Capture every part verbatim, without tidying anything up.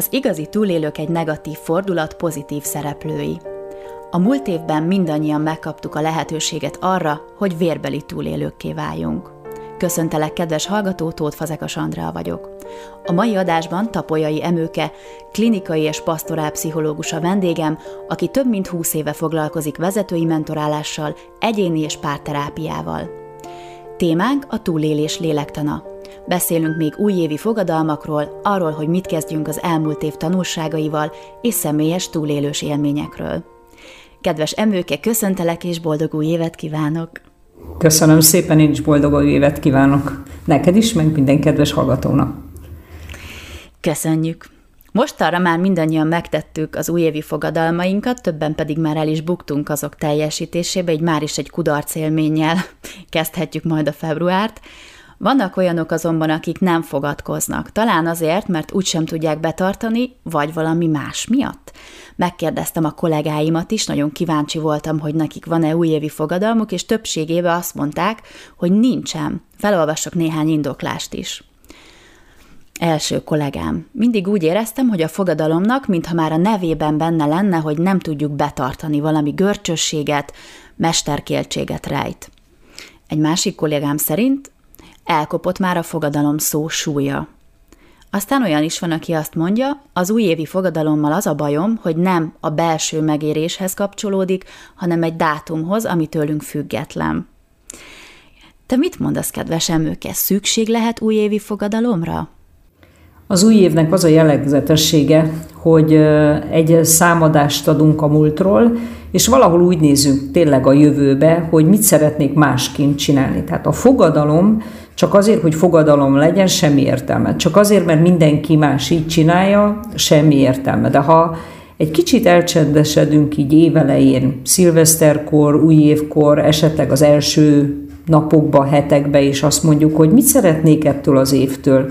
az igazi túlélők egy negatív fordulat pozitív szereplői. A múlt évben mindannyian megkaptuk a lehetőséget arra, hogy vérbeli túlélőkké váljunk. Köszöntelek, kedves hallgató, Tóth Fazekas András vagyok. A mai adásban Tapolyai Emőke, klinikai és pasztorálpszichológus a vendégem, aki több mint húsz éve foglalkozik vezetői mentorálással, egyéni és párterápiával. Témánk a túlélés lélektana. Beszélünk még újévi fogadalmakról, arról, hogy mit kezdjünk az elmúlt év tanulságaival és személyes túlélős élményekről. Kedves Emőke, köszöntelek és boldog új évet kívánok! Köszönöm szépen, én is boldog új évet kívánok! Neked is, meg minden kedves hallgatónak! Köszönjük! Mostanra már mindannyian megtettük az újévi fogadalmainkat, többen pedig már el is buktunk azok teljesítésébe, így már is egy kudarc élménnyel kezdhetjük majd a februárt. Vannak olyanok azonban, akik nem fogadkoznak, talán azért, mert úgysem tudják betartani, vagy valami más miatt. Megkérdeztem a kollégáimat is, nagyon kíváncsi voltam, hogy nekik van-e újévi fogadalmuk, és többségében azt mondták, hogy nincsen. Felolvasok néhány indoklást is. Első kollégám. Mindig úgy éreztem, hogy a fogadalomnak, mintha már a nevében benne lenne, hogy nem tudjuk betartani, valami görcsösséget, mesterkéltséget rejt. Egy másik kollégám szerint elkopott már a fogadalom szó súlya. Aztán olyan is van, aki azt mondja, az újévi fogadalommal az a bajom, hogy nem a belső megéréshez kapcsolódik, hanem egy dátumhoz, ami tőlünk független. Te mit mondasz, kedves Emőke, szükség lehet újévi fogadalomra? Az új évnek az a jellegzetessége, hogy egy számadást adunk a múltról, és valahol úgy nézünk tényleg a jövőbe, hogy mit szeretnék másként csinálni. Tehát a fogadalom csak azért, hogy fogadalom legyen, semmi értelme. Csak azért, mert mindenki más így csinálja, semmi értelme. De ha egy kicsit elcsendesedünk így évelején, szilveszterkor, újévkor, esetleg az első napokba, hetekbe, és azt mondjuk, hogy mit szeretnék ettől az évtől,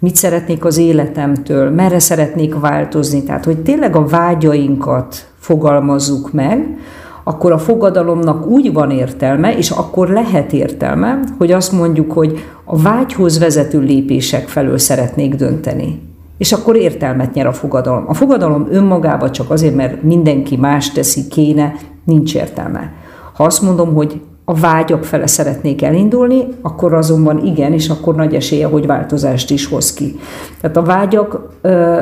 mit szeretnék az életemtől, merre szeretnék változni, tehát hogy tényleg a vágyainkat fogalmazzuk meg, akkor a fogadalomnak úgy van értelme, és akkor lehet értelme, hogy azt mondjuk, hogy a vágyhoz vezető lépések felől szeretnék dönteni. És akkor értelmet nyer a fogadalom. A fogadalom önmagában csak azért, mert mindenki más teszi, kéne, nincs értelme. Ha azt mondom, hogy a vágyak fele szeretnék elindulni, akkor azonban igen, és akkor nagy esélye, hogy változást is hoz ki. Tehát a vágyak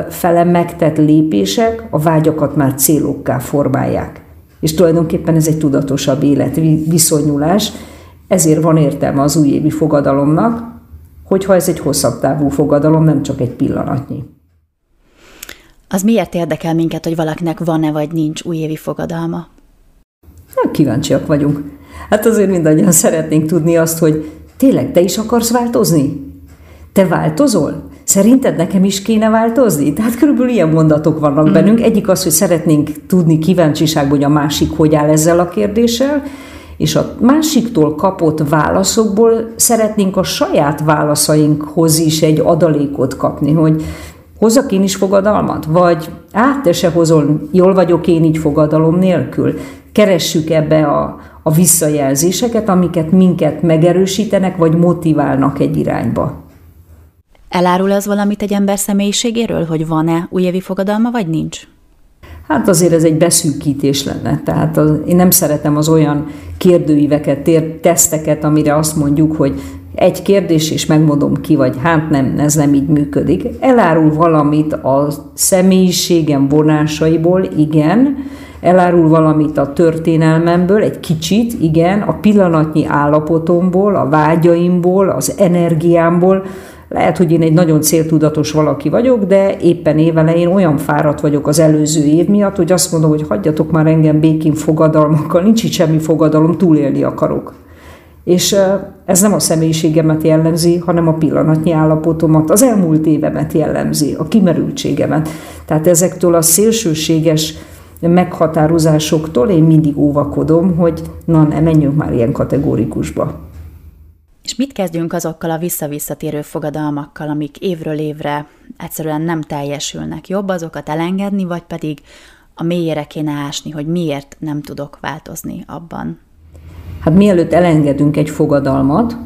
fele megtett lépések a vágyakat már célokká formálják. És tulajdonképpen ez egy tudatosabb életviszonyulás, ezért van értelme az újévi fogadalomnak, hogyha ez egy hosszabb távú fogadalom, nem csak egy pillanatnyi. Az miért érdekel minket, hogy valakinek van-e vagy nincs újévi fogadalma? Hát kíváncsiak vagyunk. Hát azért mindannyian szeretnénk tudni azt, hogy tényleg te is akarsz változni? Te változol? Szerinted nekem is kéne változni? Tehát körülbelül ilyen mondatok vannak bennünk. Egyik az, hogy szeretnénk tudni kíváncsiságban, hogy a másik hogy áll ezzel a kérdéssel, és a másiktól kapott válaszokból szeretnénk a saját válaszainkhoz is egy adalékot kapni, hogy hozzak én is fogadalmat? Vagy át te se hozol, jól vagyok én így fogadalom nélkül. Keressük ebbe a, a visszajelzéseket, amiket minket megerősítenek, vagy motiválnak egy irányba. Elárul az valamit egy ember személyiségéről, hogy van-e újévi fogadalma, vagy nincs? Hát azért ez egy beszűkítés lenne. Tehát az, én nem szeretem az olyan kérdőíveket, teszteket, amire azt mondjuk, hogy egy kérdés, és megmondom ki, vagy hát nem, ez nem így működik. Elárul valamit a személyiségem vonásaiból, igen, elárul valamit a történelmemből, egy kicsit, igen, a pillanatnyi állapotomból, a vágyaimból, az energiámból. Lehet, hogy én egy nagyon céltudatos valaki vagyok, de éppen évelején olyan fáradt vagyok az előző év miatt, hogy azt mondom, hogy hagyjatok már engem békén fogadalmakkal, nincs itt semmi fogadalom, túlélni akarok. És ez nem a személyiségemet jellemzi, hanem a pillanatnyi állapotomat, az elmúlt évemet jellemzi, a kimerültségemet. Tehát ezektől a szélsőséges meghatározásoktól én mindig óvakodom, hogy na, ne menjünk már ilyen kategórikusba. És mit kezdjünk azokkal a visszavisszatérő fogadalmakkal, amik évről évre egyszerűen nem teljesülnek? Jobb azokat elengedni, vagy pedig a mélyére kéne ásni, hogy miért nem tudok változni abban? Hát mielőtt elengedünk egy fogadalmat,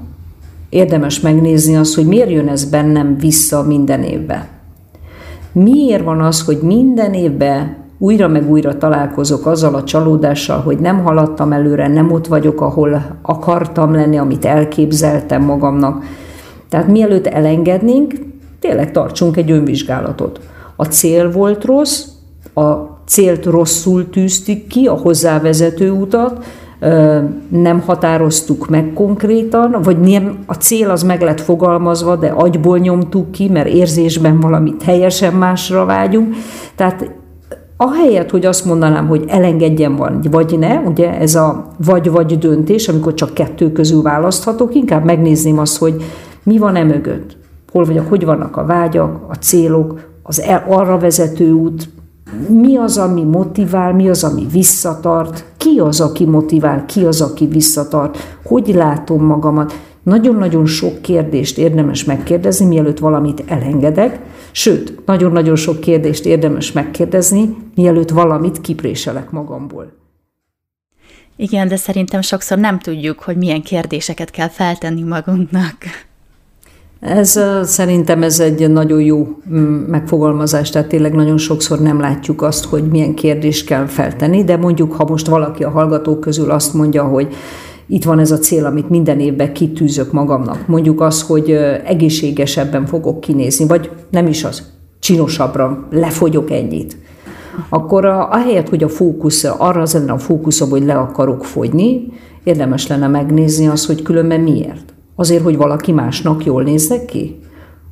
érdemes megnézni azt, hogy miért jön ez bennem vissza minden évbe. Miért van az, hogy minden évben újra meg újra találkozok azzal a csalódással, hogy nem haladtam előre, nem ott vagyok, ahol akartam lenni, amit elképzeltem magamnak. Tehát mielőtt elengednénk, tényleg tartsunk egy önvizsgálatot. A cél volt rossz, a célt rosszul tűztük ki, a hozzávezető utat, nem határoztuk meg konkrétan, vagy nem, a cél az meg lett fogalmazva, de agyból nyomtuk ki, mert érzésben valamit helyesen másra vágyunk. Tehát ahelyett, hogy azt mondanám, hogy elengedjen van, vagy ne, ugye ez a vagy-vagy döntés, amikor csak kettő közül választhatok, inkább megnézném azt, hogy mi van e mögött, hol vagyok, hogy vannak a vágyak, a célok, az arra vezető út, mi az, ami motivál, mi az, ami visszatart, ki az, aki motivál, ki az, aki visszatart, hogy látom magamat. Nagyon-nagyon sok kérdést érdemes megkérdezni, mielőtt valamit elengedek, sőt, nagyon-nagyon sok kérdést érdemes megkérdezni, mielőtt valamit kipréselek magamból. Igen, de szerintem sokszor nem tudjuk, hogy milyen kérdéseket kell feltenni magunknak. Ez szerintem ez egy nagyon jó megfogalmazás, tehát tényleg nagyon sokszor nem látjuk azt, hogy milyen kérdést kell feltenni, de mondjuk, ha most valaki a hallgatók közül azt mondja, hogy itt van ez a cél, amit minden évben kitűzök magamnak. Mondjuk az, hogy egészségesebben fogok kinézni, vagy nem is az, csinosabbra, lefogyok ennyit. Akkor a, ahelyett, hogy a fókusz, arra az lenne a fókuszom, hogy le akarok fogyni, érdemes lenne megnézni azt, hogy különben miért. Azért, hogy valaki másnak jól nézzek ki?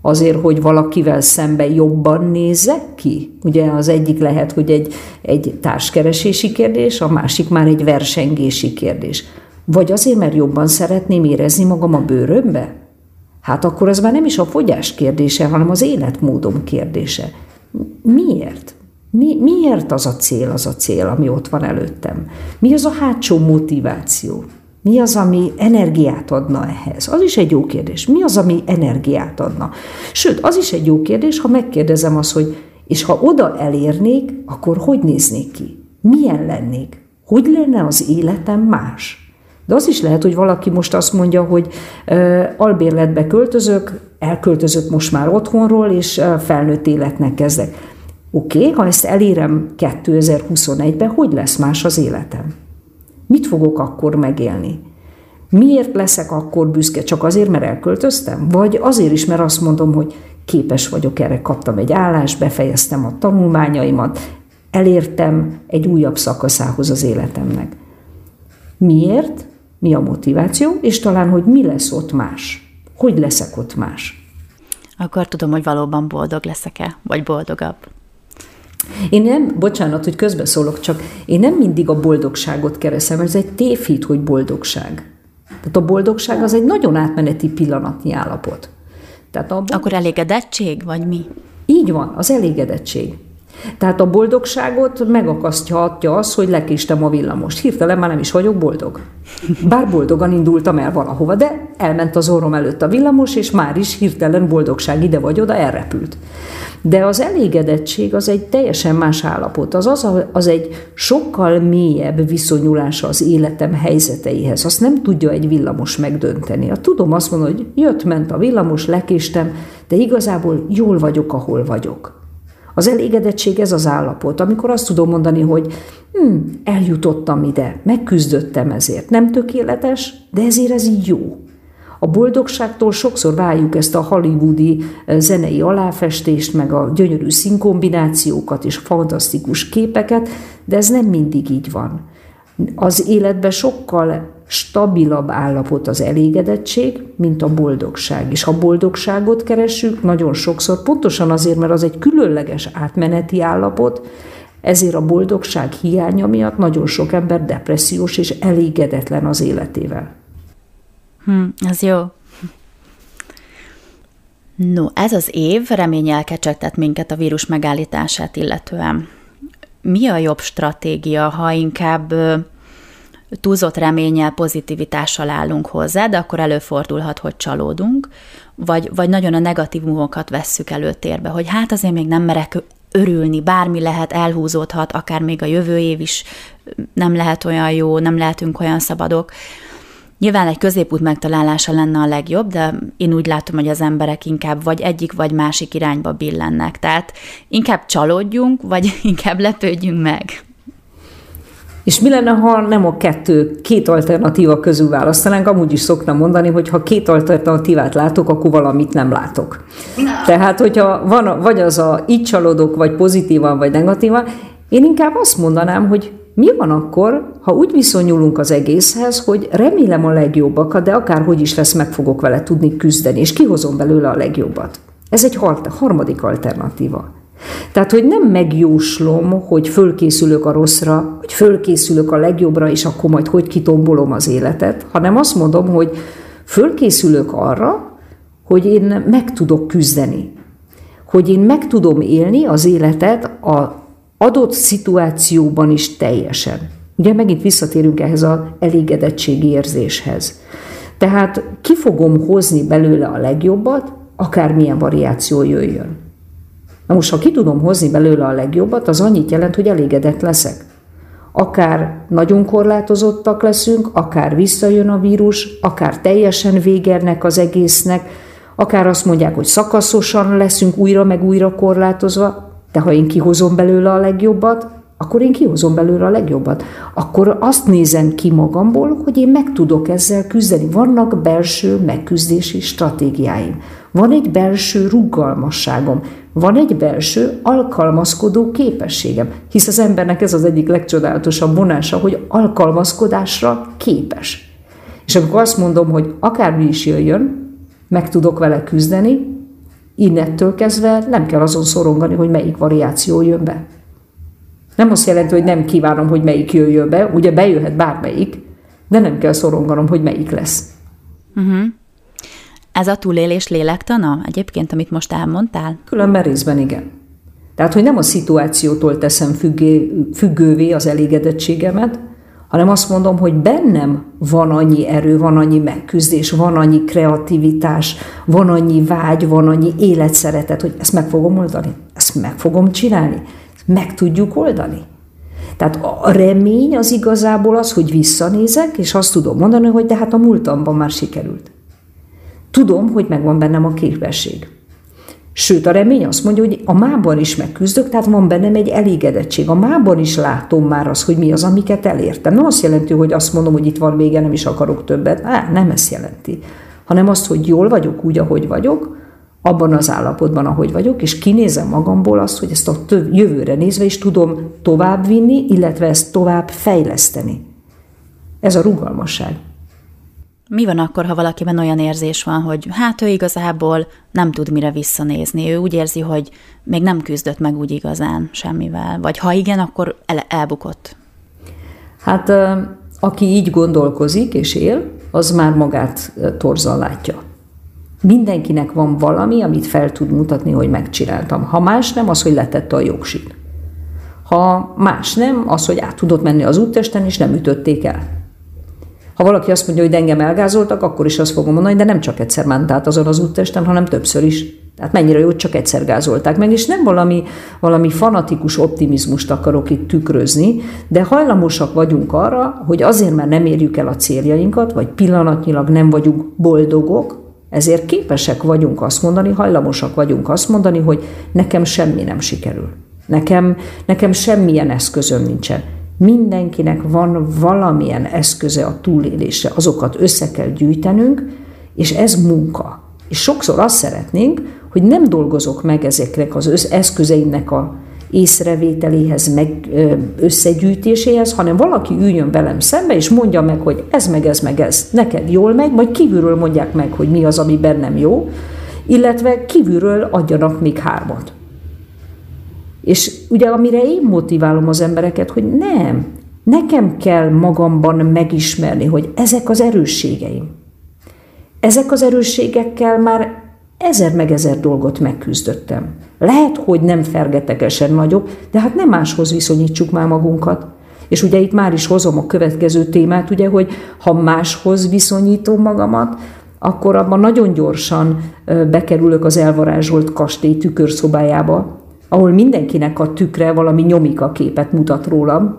Azért, hogy valakivel szemben jobban nézek ki? Ugye az egyik lehet, hogy egy, egy társkeresési kérdés, a másik már egy versengési kérdés. Vagy azért, mert jobban szeretném érezni magam a bőrömbe? Hát akkor ez már nem is a fogyás kérdése, hanem az életmódom kérdése. Miért? Mi, miért az a cél, az a cél, ami ott van előttem? Mi az a hátsó motiváció? Mi az, ami energiát adna ehhez? Az is egy jó kérdés. Mi az, ami energiát adna? Sőt, az is egy jó kérdés, ha megkérdezem azt, hogy és ha oda elérnék, akkor hogy néznék ki? Milyen lennék? Hogy lenne az életem más? De az is lehet, hogy valaki most azt mondja, hogy albérletbe költözök, elköltözök most már otthonról, és felnőtt életnek kezdek. Oké, okay, ha ezt elérem kétezer-huszonegyben, hogy lesz más az életem? Mit fogok akkor megélni? Miért leszek akkor büszke? Csak azért, mert elköltöztem? Vagy azért is, mert azt mondom, hogy képes vagyok erre, kaptam egy állást, befejeztem a tanulmányaimat, elértem egy újabb szakaszához az életemnek. Miért? Mi a motiváció, és talán, hogy mi lesz ott más. Hogy leszek ott más. Akkor tudom, hogy valóban boldog leszek-e, vagy boldogabb. Én nem, bocsánat, hogy közbeszólok, csak én nem mindig a boldogságot keresem, ez egy tévhit, hogy boldogság. Tehát a boldogság az egy nagyon átmeneti pillanatnyi állapot. Tehát a... Akkor elégedettség, vagy mi? Így van, az elégedettség. Tehát a boldogságot megakaszthatja az, hogy lekéstem a villamost. Hirtelen már nem is vagyok boldog. Bár boldogan indultam el valahova, de elment az orrom előtt a villamos, és már is hirtelen boldogság ide vagy oda elrepült. De az elégedettség az egy teljesen más állapot. Az, az, az egy sokkal mélyebb viszonyulása az életem helyzeteihez. Azt nem tudja egy villamos megdönteni. A tudom azt mondani, hogy jött-ment a villamos, lekéstem, de igazából jól vagyok, ahol vagyok. Az elégedettség ez az állapot, amikor azt tudom mondani, hogy hm, eljutottam ide, megküzdöttem ezért. Nem tökéletes, de ezért ez így jó. A boldogságtól sokszor váljuk ezt a hollywoodi zenei aláfestést, meg a gyönyörű színkombinációkat és fantasztikus képeket, de ez nem mindig így van. Az életben sokkal stabilabb állapot az elégedettség, mint a boldogság. És ha boldogságot keressük, nagyon sokszor, pontosan azért, mert az egy különleges átmeneti állapot, ezért a boldogság hiánya miatt nagyon sok ember depressziós és elégedetlen az életével. Hm, az jó. No, ez az év reménnyel kecsegtet minket a vírus megállítását illetően. Mi a jobb stratégia, ha inkább túlzott reménnyel, pozitivitással állunk hozzá, de akkor előfordulhat, hogy csalódunk, vagy, vagy nagyon a negatívumokat vesszük előtérbe, hogy hát azért még nem merek örülni, bármi lehet, elhúzódhat, akár még a jövő év is nem lehet olyan jó, nem lehetünk olyan szabadok. Nyilván egy középút megtalálása lenne a legjobb, de én úgy látom, hogy az emberek inkább vagy egyik, vagy másik irányba billennek. Tehát inkább csalódjunk, vagy inkább lepődjünk meg. És mi lenne, ha nem a kettő, két alternatíva közül választanánk? Amúgy is szoktam mondani, hogy ha két alternatívát látok, akkor valamit nem látok. Tehát, hogyha van, vagy az a így csalódok, vagy pozitívan, vagy negatívan, én inkább azt mondanám, hogy mi van akkor, ha úgy viszonyulunk az egészhez, hogy remélem a legjobbakat, de akárhogy is lesz, meg fogok vele tudni küzdeni, és kihozom belőle a legjobbat. Ez egy harmadik alternatíva. Tehát, hogy nem megjóslom, hogy fölkészülök a rosszra, hogy fölkészülök a legjobbra, és akkor majd hogy kitombolom az életet, hanem azt mondom, hogy fölkészülök arra, hogy én meg tudok küzdeni. Hogy én meg tudom élni az életet a adott szituációban is teljesen. Ugye megint visszatérünk ehhez az elégedettségi érzéshez. Tehát ki fogom hozni belőle a legjobbat, akármilyen variáció jöjjön. Na most, ha ki tudom hozni belőle a legjobbat, az annyit jelent, hogy elégedett leszek. Akár nagyon korlátozottak leszünk, akár visszajön a vírus, akár teljesen végernek az egésznek, akár azt mondják, hogy szakaszosan leszünk újra meg újra korlátozva, de ha én kihozom belőle a legjobbat, akkor én kihozom belőle a legjobbat. Akkor azt nézem ki magamból, hogy én meg tudok ezzel küzdeni. Vannak belső megküzdési stratégiáim. Van egy belső rugalmasságom. Van egy belső alkalmazkodó képességem. Hisz az embernek ez az egyik legcsodálatosabb vonása, hogy alkalmazkodásra képes. És amikor azt mondom, hogy akármi is jöjjön, meg tudok vele küzdeni, innentől kezdve nem kell azon szorongani, hogy melyik variáció jön be. Nem azt jelenti, hogy nem kívánom, hogy melyik jöjjön be, ugye bejöhet bármelyik, de nem kell szoronganom, hogy melyik lesz. Uh-huh. Ez a túlélés lélektana egyébként, amit most elmondtál? Különben részben igen. Tehát, hogy nem a szituációtól teszem függé, függővé az elégedettségemet, hanem azt mondom, hogy bennem van annyi erő, van annyi megküzdés, van annyi kreativitás, van annyi vágy, van annyi életszeretet, hogy ezt meg fogom oldani, ezt meg fogom csinálni, meg tudjuk oldani. Tehát a remény az igazából az, hogy visszanézek, és azt tudom mondani, hogy de hát a múltamban már sikerült. Tudom, hogy megvan bennem a képesség. Sőt, a remény azt mondja, hogy a mában is megküzdök, tehát van bennem egy elégedettség. A mában is látom már azt, hogy mi az, amiket elértem. Nem azt jelenti, hogy azt mondom, hogy itt van vége, nem is akarok többet. Á, nem ezt jelenti. Hanem azt, hogy jól vagyok úgy, ahogy vagyok, abban az állapotban, ahogy vagyok, és kinézem magamból azt, hogy ezt a töv- jövőre nézve is tudom továbbvinni, illetve ezt tovább fejleszteni. Ez a rugalmasság. Mi van akkor, ha valakiben olyan érzés van, hogy hát ő igazából nem tud mire visszanézni, ő úgy érzi, hogy még nem küzdött meg úgy igazán semmivel, vagy ha igen, akkor el- elbukott? Hát aki így gondolkozik és él, az már magát torzan látja. Mindenkinek van valami, amit fel tud mutatni, hogy megcsináltam. Ha más nem, az, hogy letette a jogsit. Ha más nem, az, hogy át tudott menni az úttesten, és nem ütötték el. Ha valaki azt mondja, hogy engem elgázoltak, akkor is azt fogom mondani, de nem csak egyszer ment át azon az úttesten, hanem többször is. Tehát mennyire jó, hogy csak egyszer gázolták meg, és nem valami, valami fanatikus optimizmust akarok itt tükrözni, de hajlamosak vagyunk arra, hogy azért már nem érjük el a céljainkat, vagy pillanatnyilag nem vagyunk boldogok, ezért képesek vagyunk azt mondani, hajlamosak vagyunk azt mondani, hogy nekem semmi nem sikerül. Nekem, nekem semmilyen eszközöm nincsen. Mindenkinek van valamilyen eszköze a túlélésre, azokat össze kell gyűjtenünk, és ez munka. És sokszor azt szeretnénk, hogy nem dolgozok meg ezeknek az eszközeimnek a észrevételéhez, meg összegyűjtéséhez, hanem valaki üljön velem szembe, és mondja meg, hogy ez meg ez meg ez, neked jól megy, majd kívülről mondják meg, hogy mi az, ami bennem jó, illetve kívülről adjanak még hármat. És ugye amire én motiválom az embereket, hogy nem, nekem kell magamban megismerni, hogy ezek az erősségeim. Ezek az erősségekkel már ezer meg ezer dolgot megküzdöttem. Lehet, hogy nem fergetegesen nagyok, de hát nem máshoz viszonyítsuk már magunkat. És ugye itt már is hozom a következő témát, ugye, hogy ha máshoz viszonyítom magamat, akkor abban nagyon gyorsan bekerülök az elvarázsolt kastély tükörszobájába, ahol mindenkinek a tükre valami nyomika képet mutat rólam,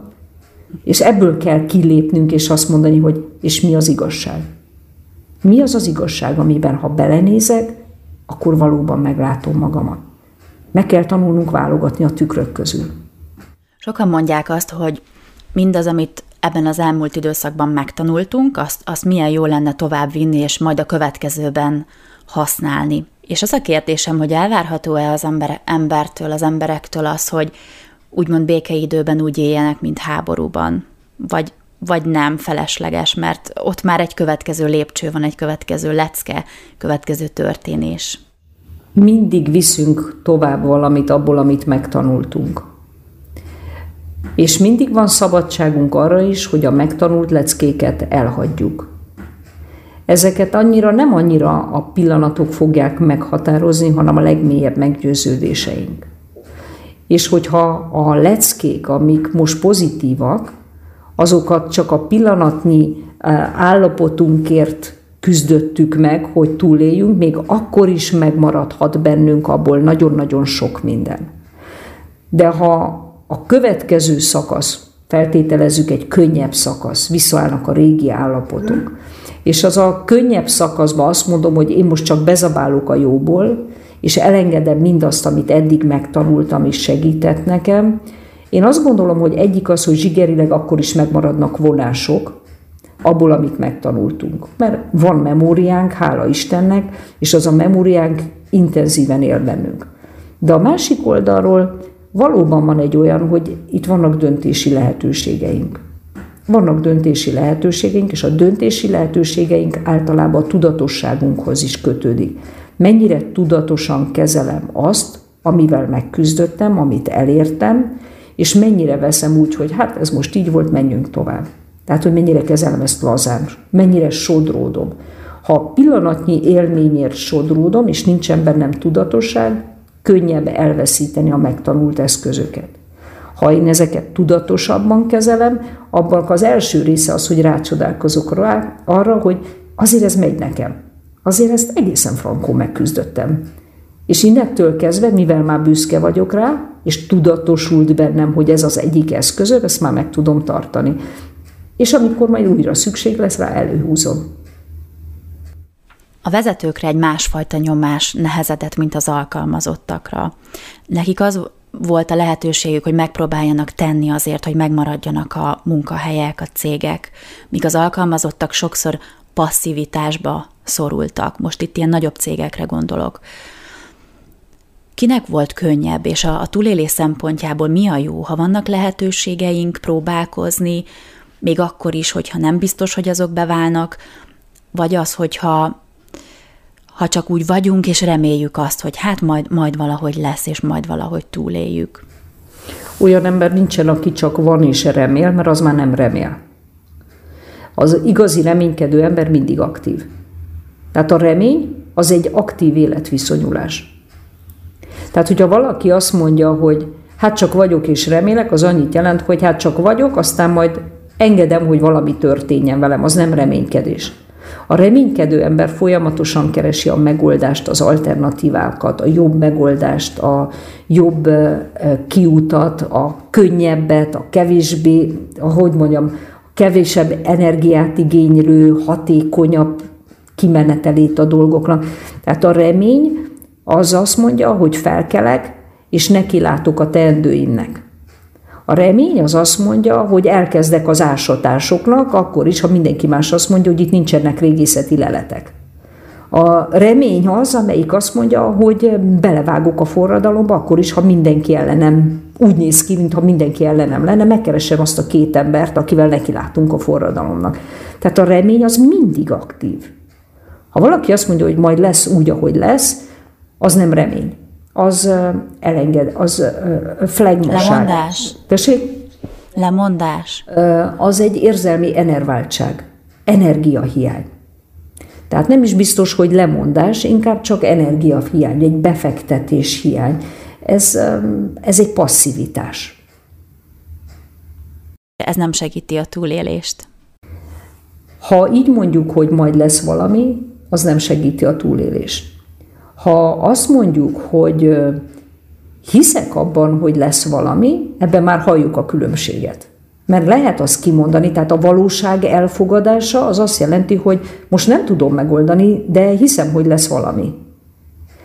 És ebből kell kilépnünk, és azt mondani, hogy és mi az igazság. Mi az az igazság, amiben ha belenézek, akkor valóban meglátom magamat. Meg kell tanulnunk válogatni a tükrök közül. Sokan mondják azt, hogy mindaz, amit ebben az elmúlt időszakban megtanultunk, azt, azt milyen jó lenne továbbvinni, és majd a következőben használni. És az a kérdésem, hogy elvárható-e az ember, embertől, az emberektől az, hogy úgymond békeidőben úgy éljenek, mint háborúban, vagy, vagy nem felesleges, mert ott már egy következő lépcső van, egy következő lecke, következő történés. Mindig viszünk tovább valamit abból, amit megtanultunk. És mindig van szabadságunk arra is, hogy a megtanult leckéket elhagyjuk. Ezeket annyira nem annyira a pillanatok fogják meghatározni, hanem a legmélyebb meggyőződéseink. És hogyha a leckék, amik most pozitívak, azokat csak a pillanatnyi állapotunkért küzdöttük meg, hogy túléljünk, még akkor is megmaradhat bennünk abból nagyon-nagyon sok minden. De ha a következő szakasz, feltételezzük egy könnyebb szakasz, visszaállnak a régi állapotunk, és az a könnyebb szakaszban azt mondom, hogy én most csak bezabálok a jóból, és elengedem mindazt, amit eddig megtanultam, és segített nekem. Én azt gondolom, hogy egyik az, hogy zsigerileg akkor is megmaradnak vonások abból, amit megtanultunk. Mert van memóriánk, hála Istennek, és az a memóriánk intenzíven él bennünk. De a másik oldalról valóban van egy olyan, hogy itt vannak döntési lehetőségeink. Vannak döntési lehetőségeink, és a döntési lehetőségeink általában a tudatosságunkhoz is kötődik. Mennyire tudatosan kezelem azt, amivel megküzdöttem, amit elértem, és mennyire veszem úgy, hogy hát ez most így volt, menjünk tovább. Tehát, hogy mennyire kezelem ezt lazán, mennyire sodródom. Ha pillanatnyi élményért sodródom, és nincsen bennem tudatosság, könnyebb elveszíteni a megtanult eszközöket. Ha én ezeket tudatosabban kezelem, abban az első része az, hogy rácsodálkozok rá, arra, hogy azért ez megy nekem. Azért ezt egészen frankon megküzdöttem. És innettől kezdve, mivel már büszke vagyok rá, és tudatosult bennem, hogy ez az egyik eszközöm, ezt már meg tudom tartani. És amikor majd újra szükség lesz rá, előhúzom. A vezetőkre egy másfajta nyomás nehezedett, mint az alkalmazottakra. Nekik az volt a lehetőségük, hogy megpróbáljanak tenni azért, hogy megmaradjanak a munkahelyek, a cégek, míg az alkalmazottak sokszor passzivitásba szorultak. Most itt ilyen nagyobb cégekre gondolok. Kinek volt könnyebb, és a, a túlélés szempontjából mi a jó, ha vannak lehetőségeink próbálkozni, még akkor is, hogyha nem biztos, hogy azok beválnak, vagy az, hogyha ha csak úgy vagyunk, és reméljük azt, hogy hát majd, majd valahogy lesz, és majd valahogy túléljük. Olyan ember nincsen, aki csak van és remél, mert az már nem remél. Az igazi reménykedő ember mindig aktív. Tehát a remény az egy aktív életviszonyulás. Tehát, hogyha valaki azt mondja, hogy hát csak vagyok és remélek, az annyit jelent, hogy hát csak vagyok, aztán majd engedem, hogy valami történjen velem, az nem reménykedés. A reménykedő ember folyamatosan keresi a megoldást, az alternatívákat, a jobb megoldást, a jobb kiutat, a könnyebbet, a kevésbé, ahogy mondjam, kevésebb energiát igénylő, hatékonyabb kimenetelét a dolgoknak. Tehát a remény az azt mondja, hogy felkelek, és nekilátok a teendőimnek. A remény az azt mondja, hogy elkezdek az ásatásoknak, akkor is, ha mindenki más azt mondja, hogy itt nincsenek régészeti leletek. A remény az, amelyik azt mondja, hogy belevágok a forradalomba, akkor is, ha mindenki ellenem úgy néz ki, mintha mindenki ellenem lenne, megkeresem azt a két embert, akivel nekilátunk a forradalomnak. Tehát a remény az mindig aktív. Ha valaki azt mondja, hogy majd lesz úgy, ahogy lesz, az nem remény. Az elenged, az flegmaság. Lemondás. Tessék? Lemondás. Az egy érzelmi enerváltság, energiahiány. Tehát nem is biztos, hogy lemondás, inkább csak energiahiány, egy befektetés hiány. Ez, ez egy passzivitás. Ez nem segíti a túlélést. Ha így mondjuk, hogy majd lesz valami, az nem segíti a túlélést. Ha azt mondjuk, hogy hiszek abban, hogy lesz valami, ebben már halljuk a különbséget. Mert lehet azt kimondani, tehát a valóság elfogadása az azt jelenti, hogy most nem tudom megoldani, de hiszem, hogy lesz valami.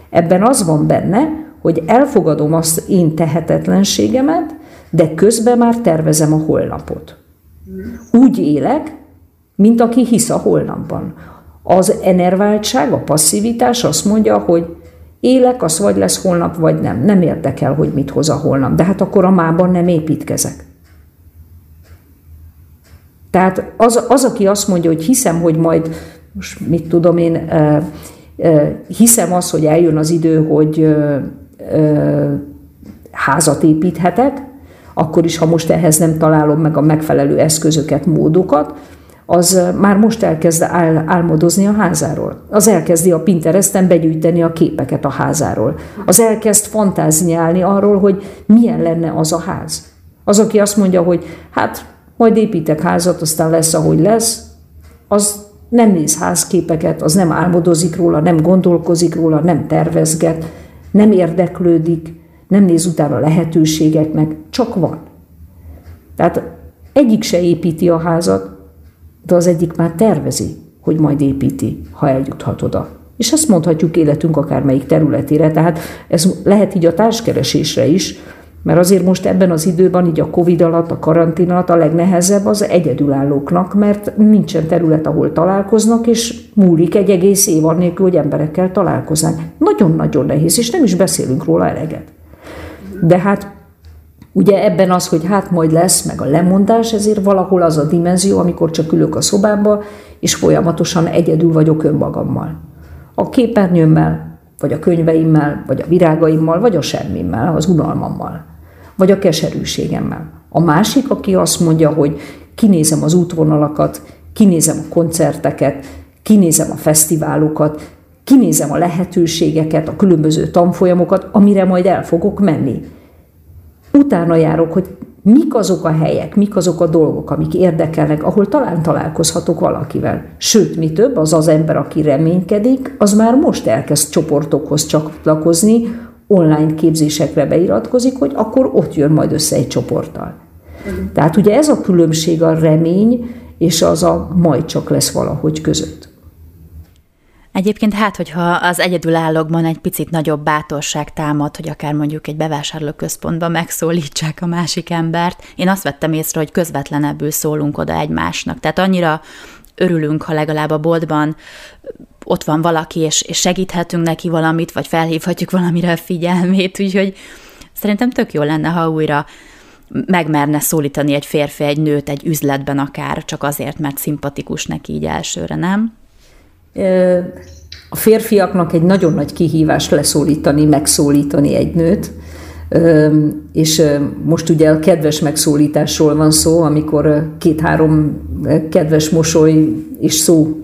Ebben az van benne, hogy elfogadom azt én tehetetlenségemet, de közben már tervezem a holnapot. Úgy élek, mint aki hisz a holnapban. Az enerváltság, a passzivitás azt mondja, hogy élek, az vagy lesz holnap, vagy nem. Nem érdekel, hogy mit hoz a holnap, de hát akkor a mában nem építkezek. Tehát az, az, aki azt mondja, hogy hiszem, hogy majd, most mit tudom én, eh, eh, hiszem azt, hogy eljön az idő, hogy eh, eh, házat építhetek, akkor is, ha most ehhez nem találom meg a megfelelő eszközöket, módokat, az már most elkezd ál, álmodozni a házáról. Az elkezdi a Pinteresten begyűjteni a képeket a házáról. Az elkezd fantáziálni arról, hogy milyen lenne az a ház. Az, aki azt mondja, hogy hát majd építek házat, aztán lesz, ahogy lesz, az nem néz házképeket, az nem álmodozik róla, nem gondolkozik róla, nem tervezget, nem érdeklődik, nem néz utána lehetőségeknek, csak van. Tehát egyik se építi a házat, de az egyik már tervezi, hogy majd építi, ha eljuthat oda. És ezt mondhatjuk életünk akármelyik területére, tehát ez lehet így a társkeresésre is, mert azért most ebben az időben, így a Covid alatt, a karantén alatt a legnehezebb az egyedülállóknak, mert nincsen terület, ahol találkoznak, és múlik egy egész év annélkül, hogy emberekkel találkoznak. Nagyon-nagyon nehéz, és nem is beszélünk róla eleget. De hát ugye ebben az, hogy hát majd lesz, meg a lemondás, ezért valahol az a dimenzió, amikor csak ülök a szobámba, és folyamatosan egyedül vagyok önmagammal. A képernyőmmel, vagy a könyveimmel, vagy a virágaimmal, vagy a semmimmel, az unalmammal, vagy a keserűségemmel. A másik, aki azt mondja, hogy kinézem az útvonalakat, kinézem a koncerteket, kinézem a fesztiválokat, kinézem a lehetőségeket, a különböző tanfolyamokat, amire majd el fogok menni. Utána járok, hogy mik azok a helyek, mik azok a dolgok, amik érdekelnek, ahol talán találkozhatok valakivel. Sőt, mi több, az az ember, aki reménykedik, az már most elkezd csoportokhoz csatlakozni, online képzésekre beiratkozik, hogy akkor ott jön majd össze egy csoporttal. Uh-huh. Tehát ugye ez a különbség a remény, és az a majd csak lesz valahogy között. Egyébként hát, hogyha az egyedülállókban egy picit nagyobb bátorság támad, hogy akár mondjuk egy bevásárlóközpontban megszólítsák a másik embert, én azt vettem észre, hogy közvetlenebbül szólunk oda egymásnak. Tehát annyira örülünk, ha legalább a boltban ott van valaki, és, és segíthetünk neki valamit, vagy felhívhatjuk valamire a figyelmét, úgyhogy szerintem tök jó lenne, ha újra megmerne szólítani egy férfi, egy nőt egy üzletben akár, csak azért, mert szimpatikus neki így elsőre, nem? A férfiaknak egy nagyon nagy kihívás leszólítani, megszólítani egy nőt, és most ugye a kedves megszólításról van szó, amikor két-három kedves mosoly és szó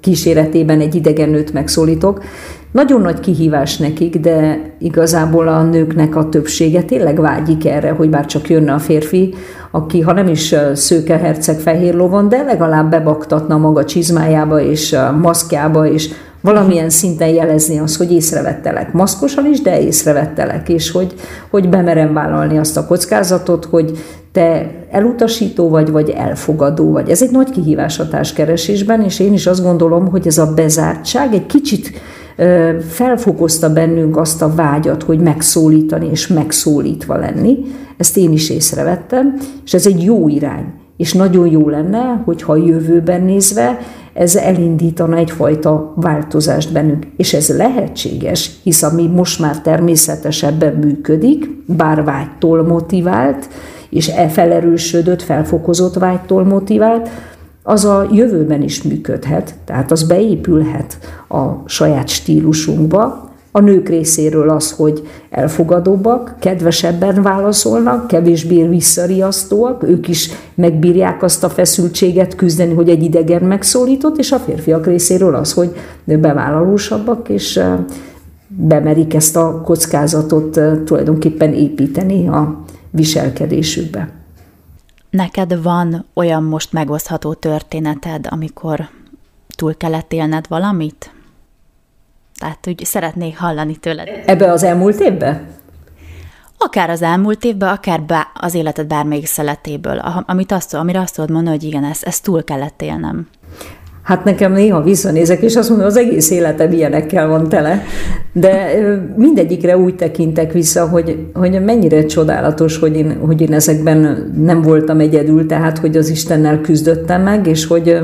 kíséretében egy idegen nőt megszólítok. Nagyon nagy kihívás nekik, de igazából a nőknek a többsége tényleg vágyik erre, hogy bár csak jönne a férfi, aki ha nem is szőke herceg fehér lovon, de legalább bebaktatna maga csizmájába és maszkjába, és valamilyen szinten jelezni azt, hogy észrevettelek. Maszkosan is, de észrevettelek, és hogy, hogy bemerem vállalni azt a kockázatot, hogy te elutasító vagy, vagy elfogadó vagy. Ez egy nagy kihívás a társkeresésben, és én is azt gondolom, hogy ez a bezártság egy kicsit felfokozta bennünk azt a vágyat, hogy megszólítani és megszólítva lenni. Ezt én is észrevettem, és ez egy jó irány. És nagyon jó lenne, hogyha a jövőben nézve ez elindítana egyfajta változást bennünk. És ez lehetséges, hisz ami most már természetesebben működik, bár vágytól motivált, és e felerősödött, felfokozott vágytól motivált, az a jövőben is működhet, tehát az beépülhet a saját stílusunkba. A nők részéről az, hogy elfogadóbbak, kedvesebben válaszolnak, kevésbé visszariasztóak, ők is megbírják azt a feszültséget küzdeni, hogy egy idegen megszólított, és a férfiak részéről az, hogy bevállalósabbak, és bemerik ezt a kockázatot tulajdonképpen építeni a viselkedésükbe. Neked van olyan most megosztható történeted, amikor túl kellett élned valamit? Tehát úgy szeretnék hallani tőled. Ebbe az elmúlt évben? Akár az elmúlt évben, akár bá, az életed bármelyik szeletéből, amit azt, amire azt tudod mondani, hogy igen, ezt, ezt túl kellett élnem. Hát nekem néha visszanézek, és azt mondom, az egész életem ilyenekkel van tele, de mindegyikre úgy tekintek vissza, hogy, hogy mennyire csodálatos, hogy én, hogy én ezekben nem voltam egyedül, tehát hogy az Istennel küzdöttem meg, és hogy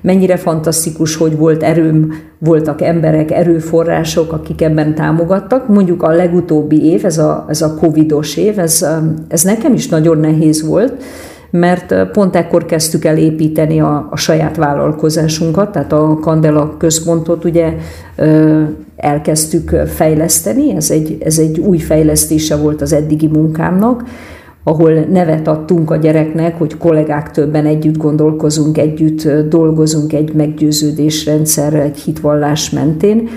mennyire fantasztikus, hogy volt erőm, voltak emberek, erőforrások, akik ebben támogattak. Mondjuk a legutóbbi év, ez a, ez a covidos év, ez, ez nekem is nagyon nehéz volt, mert pont ekkor kezdtük el építeni a, a saját vállalkozásunkat, tehát a Kandela központot ugye elkezdtük fejleszteni, ez egy, ez egy új fejlesztése volt az eddigi munkámnak, ahol nevet adtunk a gyereknek, hogy kollégák többen együtt gondolkozunk, együtt dolgozunk egy meggyőződésrendszerre, egy hitvallás mentén,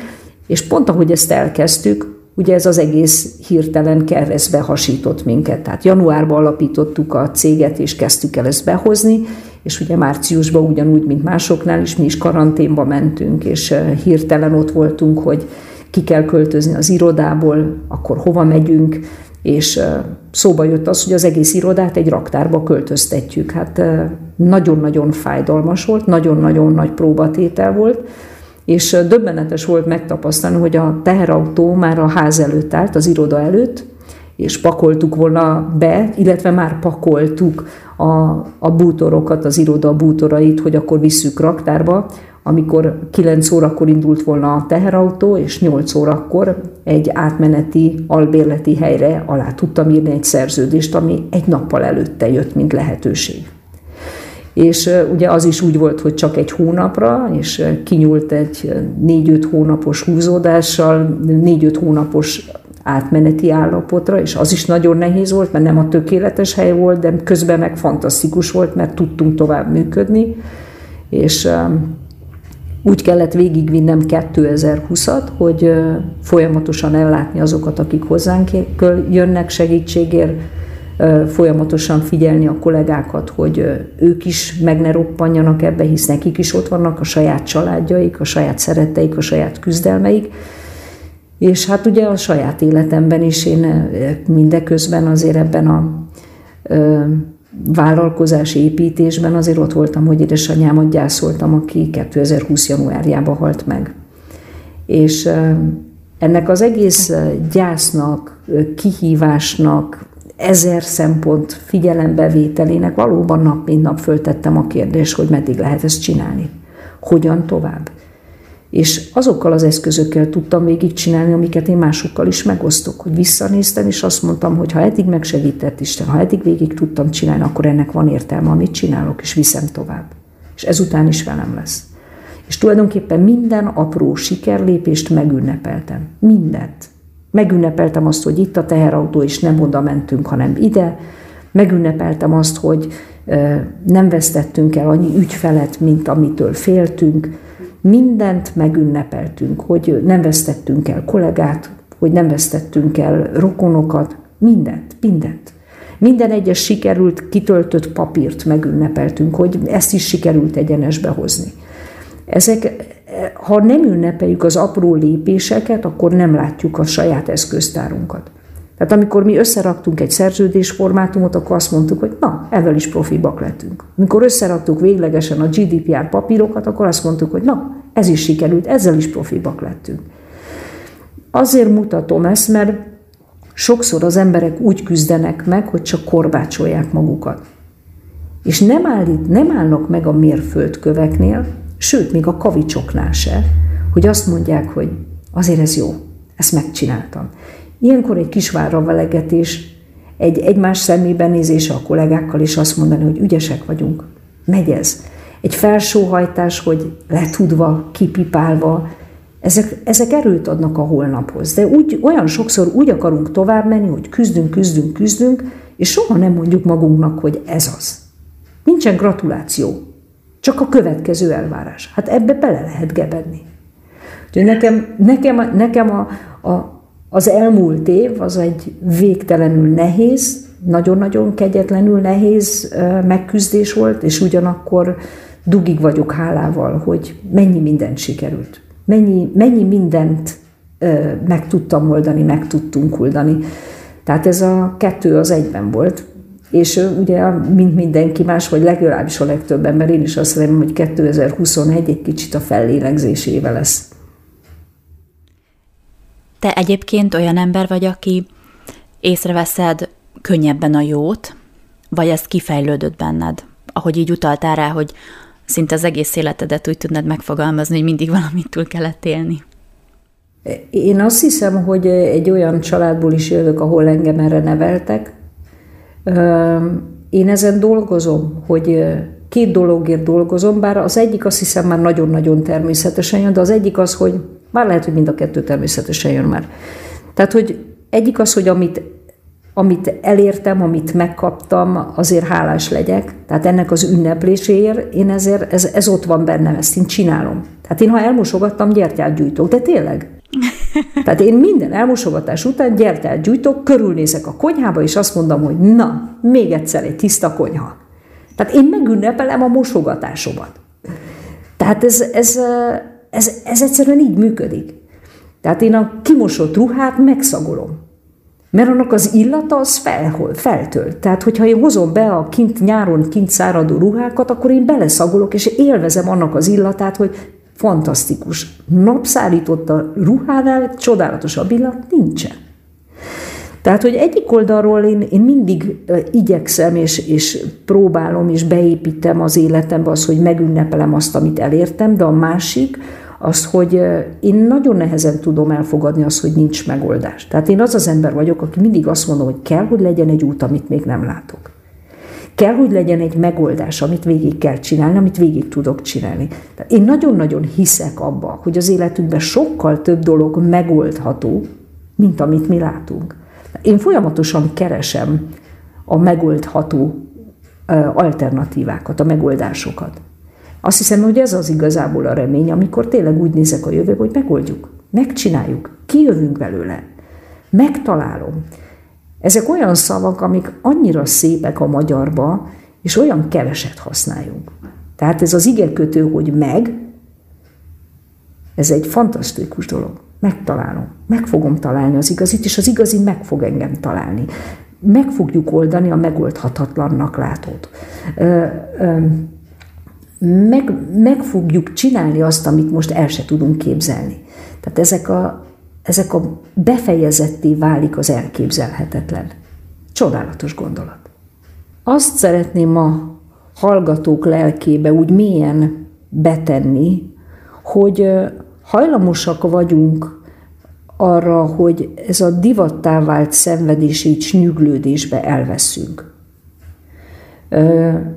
és pont ahogy ezt elkezdtük, ugye ez az egész hirtelen keresztbe hasított minket. Tehát januárban alapítottuk a céget, és kezdtük el ezt behozni, és ugye márciusban ugyanúgy, mint másoknál is, mi is karanténba mentünk, és hirtelen ott voltunk, hogy ki kell költözni az irodából, akkor hova megyünk, és szóba jött az, hogy az egész irodát egy raktárba költöztetjük. Hát nagyon-nagyon fájdalmas volt, nagyon-nagyon nagy próbatétel volt, és döbbenetes volt megtapasztalni, hogy a teherautó már a ház előtt állt, az iroda előtt, és pakoltuk volna be, illetve már pakoltuk a, a bútorokat, az iroda bútorait, hogy akkor visszük raktárba, amikor kilenc órakor indult volna a teherautó, és nyolc órakor egy átmeneti, albérleti helyre alá tudtam írni egy szerződést, ami egy nappal előtte jött, mint lehetőség. És ugye az is úgy volt, hogy csak egy hónapra, és kinyúlt egy négy-öt hónapos húzódással, négy-öt hónapos átmeneti állapotra, és az is nagyon nehéz volt, mert nem a tökéletes hely volt, de közben meg fantasztikus volt, mert tudtunk tovább működni, és úgy kellett végigvinnem kétezer-húszat, hogy folyamatosan ellátni azokat, akik hozzánk jönnek segítségért, folyamatosan figyelni a kollégákat, hogy ők is meg ne roppanjanak ebbe, hisz nekik is ott vannak a saját családjaik, a saját szeretteik, a saját küzdelmeik. És hát ugye a saját életemben is én mindeközben azért ebben a vállalkozási építésben azért ott voltam, hogy édesanyámat gyászoltam, aki kétezer-húsz januárjában halt meg. És ennek az egész gyásznak, kihívásnak, ezer szempont figyelembevételének valóban nap mint nap föltettem a kérdést, hogy meddig lehet ezt csinálni, hogyan tovább. És azokkal az eszközökkel tudtam végigcsinálni, amiket én másokkal is megosztok, hogy visszanéztem, és azt mondtam, hogy ha eddig megsegített Isten, ha eddig végig tudtam csinálni, akkor ennek van értelme, amit csinálok, és viszem tovább. És ezután is velem lesz. És tulajdonképpen minden apró sikerlépést megünnepeltem. Mindent. Megünnepeltem azt, hogy itt a teherautó, és nem oda mentünk, hanem ide. Megünnepeltem azt, hogy nem vesztettünk el annyi ügyfelet, mint amitől féltünk. Mindent megünnepeltünk, hogy nem vesztettünk el kollégát, hogy nem vesztettünk el rokonokat, mindent, mindent. Minden egyes sikerült, kitöltött papírt megünnepeltünk, hogy ezt is sikerült egyenesbe hozni. Ezek, ha nem ünnepeljük az apró lépéseket, akkor nem látjuk a saját eszköztárunkat. Tehát amikor mi összeraktunk egy szerződésformátumot, akkor azt mondtuk, hogy na, ezzel is profibak lettünk. Amikor összeraktuk véglegesen a gé dé pé er papírokat, akkor azt mondtuk, hogy na, ez is sikerült, ezzel is profibak lettünk. Azért mutatom ezt, mert sokszor az emberek úgy küzdenek meg, hogy csak korbácsolják magukat. És nem, állít, nem állnak meg a mérföldköveknél, sőt, még a kavicsoknál se, hogy azt mondják, hogy azért ez jó, ezt megcsináltam. Ilyenkor egy kis várra velegetés, egy egymás szemébe nézése a kollégákkal, és azt mondani, hogy ügyesek vagyunk, megy ez. Egy felsóhajtás, hogy letudva, kipipálva, ezek, ezek erőt adnak a holnaphoz. De úgy, olyan sokszor úgy akarunk tovább menni, hogy küzdünk, küzdünk, küzdünk, és soha nem mondjuk magunknak, hogy ez az. Nincsen gratuláció. Csak a következő elvárás. Hát ebbe bele lehet gebedni. Úgyhogy nekem, nekem, nekem a, a, az elmúlt év az egy végtelenül nehéz, nagyon-nagyon kegyetlenül nehéz megküzdés volt, és ugyanakkor dugig vagyok hálával, hogy mennyi mindent sikerült. Mennyi, mennyi mindent meg tudtam oldani, meg tudtunk oldani. Tehát ez a kettő az egyben volt. És ugye, mint mindenki más, vagy legalábbis a legtöbb ember, én is azt remélem, hogy kétezer-huszonegy egy kicsit a fellélegzés éve lesz. Te egyébként olyan ember vagy, aki észreveszed könnyebben a jót, vagy ez kifejlődött benned? Ahogy így utaltál rá, hogy szinte az egész életedet úgy tudnád megfogalmazni, hogy mindig valamit túl kellett élni. Én azt hiszem, hogy egy olyan családból is jövök, ahol engem erre neveltek. Én ezen dolgozom, hogy két dologért dolgozom, bár az egyik azt hiszem már nagyon-nagyon természetesen jön, de az egyik az, hogy már lehet, hogy mind a kettő természetesen jön már. Tehát, hogy egyik az, hogy amit, amit elértem, amit megkaptam, azért hálás legyek. Tehát ennek az ünnepléséért én ezért, ez, ez ott van bennem, ezt én csinálom. Tehát én, ha elmosogattam, gyertyát gyújtok, de tényleg. Tehát én minden elmosogatás után gyertyát gyújtok, körülnézek a konyhába, és azt mondom, hogy na, még egyszer egy tiszta konyha. Tehát én megünnepelem a mosogatásomat. Tehát ez, ez, ez, ez egyszerűen így működik. Tehát én a kimosott ruhát megszagolom. Mert annak az illata az fel, feltölt. Tehát, hogyha én hozom be a kint, nyáron kint száradó ruhákat, akkor én beleszagolok, és élvezem annak az illatát, hogy fantasztikus. Napszárított a ruhánál, csodálatosabb illat nincsen. Tehát, hogy egyik oldalról én, én mindig igyekszem, és, és próbálom, és beépítem az életembe azt, hogy megünnepelem azt, amit elértem, de a másik az, hogy én nagyon nehezen tudom elfogadni azt, hogy nincs megoldás. Tehát én az az ember vagyok, aki mindig azt mondom, hogy kell, hogy legyen egy út, amit még nem látok. Kell, hogy legyen egy megoldás, amit végig kell csinálni, amit végig tudok csinálni. Tehát én nagyon-nagyon hiszek abba, hogy az életünkben sokkal több dolog megoldható, mint amit mi látunk. Én folyamatosan keresem a megoldható alternatívákat, a megoldásokat. Azt hiszem, hogy ez az igazából a remény, amikor tényleg úgy nézek a jövőbe, hogy megoldjuk, megcsináljuk, kijövünk belőle, megtalálom. Ezek olyan szavak, amik annyira szépek a magyarba, és olyan keveset használjuk. Tehát ez az igekötő, hogy meg, ez egy fantasztikus dolog. Megtalálom, meg fogom találni az igazit, és az igazi meg fog engem találni. Meg fogjuk oldani a megoldhatatlannak látót. Ö, ö, Meg, meg fogjuk csinálni azt, amit most el se tudunk képzelni. Tehát ezek a, ezek a befejezetté válik az elképzelhetetlen. Csodálatos gondolat. Azt szeretném a hallgatók lelkébe úgy mélyen betenni, hogy hajlamosak vagyunk arra, hogy ez a divattá vált szenvedési nyüglődésbe elveszünk.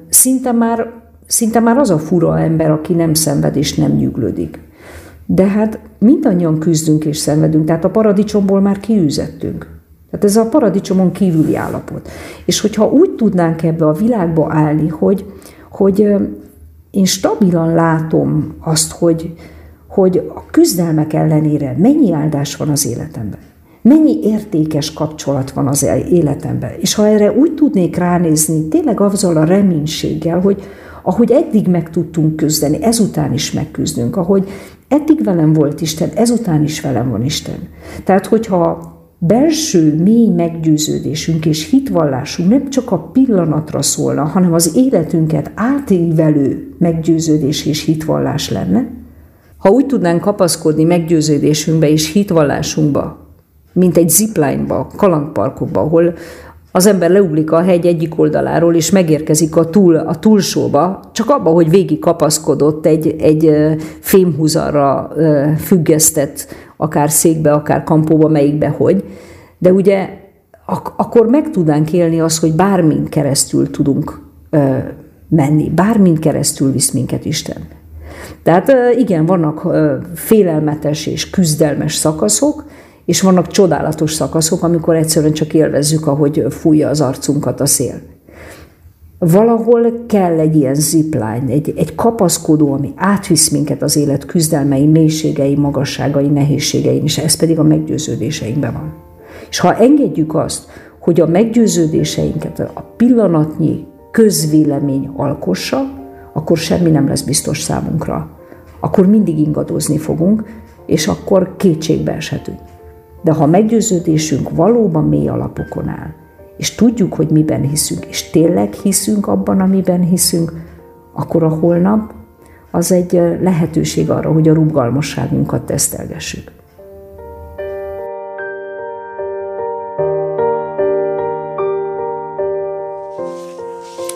Szinte már Szinte már az a fura ember, aki nem szenved és nem nyüglődik. De hát mindannyian küzdünk és szenvedünk, tehát a paradicsomból már kiűzettünk. Tehát ez a paradicsomon kívüli állapot. És hogyha úgy tudnánk ebbe a világba állni, hogy, hogy én stabilan látom azt, hogy, hogy a küzdelmek ellenére mennyi áldás van az életemben, mennyi értékes kapcsolat van az életemben. És ha erre úgy tudnék ránézni, tényleg azzal a reménységgel, hogy ahogy eddig meg tudtunk küzdeni, ezután is megküzdünk. Ahogy eddig velem volt Isten, ezután is velem van Isten. Tehát, hogyha belső, mély meggyőződésünk és hitvallásunk nem csak a pillanatra szólna, hanem az életünket átívelő meggyőződés és hitvallás lenne, ha úgy tudnánk kapaszkodni meggyőződésünkbe és hitvallásunkba, mint egy zipline-ba, kalandparkokba, ahol az ember leuglik a hegy egyik oldaláról, és megérkezik a, túl, a túlsóba, csak abba, hogy végig kapaszkodott egy, egy fémhúzarra függesztett, akár székbe, akár kampóba, melyikbe, hogy. De ugye ak- akkor meg tudnánk élni azt, hogy bármin keresztül tudunk ö, menni, bármin keresztül visz minket Isten. Tehát ö, igen, vannak ö, félelmetes és küzdelmes szakaszok, és vannak csodálatos szakaszok, amikor egyszerűen csak élvezzük, ahogy fújja az arcunkat a szél. Valahol kell egy ilyen zipline, egy, egy kapaszkodó, ami átvisz minket az élet küzdelmei, mélységei, magasságai, nehézségein, és ez pedig a meggyőződéseinkben van. És ha engedjük azt, hogy a meggyőződéseinket a pillanatnyi közvélemény alkossa, akkor semmi nem lesz biztos számunkra. Akkor mindig ingadozni fogunk, és akkor kétségbe eshetünk. de ha meggyőződésünk valóban mély alapokon áll, és tudjuk, hogy miben hiszünk, és tényleg hiszünk abban, amiben hiszünk, akkor a holnap az egy lehetőség arra, hogy a rugalmasságunkat tesztelgessük.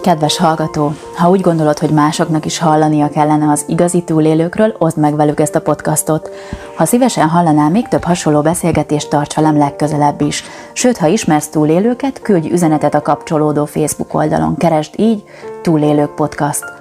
Kedves hallgató, ha úgy gondolod, hogy másoknak is hallania kellene az igazi túlélőkről, oszd meg velük ezt a podcastot. Ha szívesen hallanál még több hasonló beszélgetést, tarts velem legközelebb is. Sőt, ha ismersz túlélőket, küldj üzenetet a kapcsolódó Facebook oldalon. Keresd így Túlélők Podcast.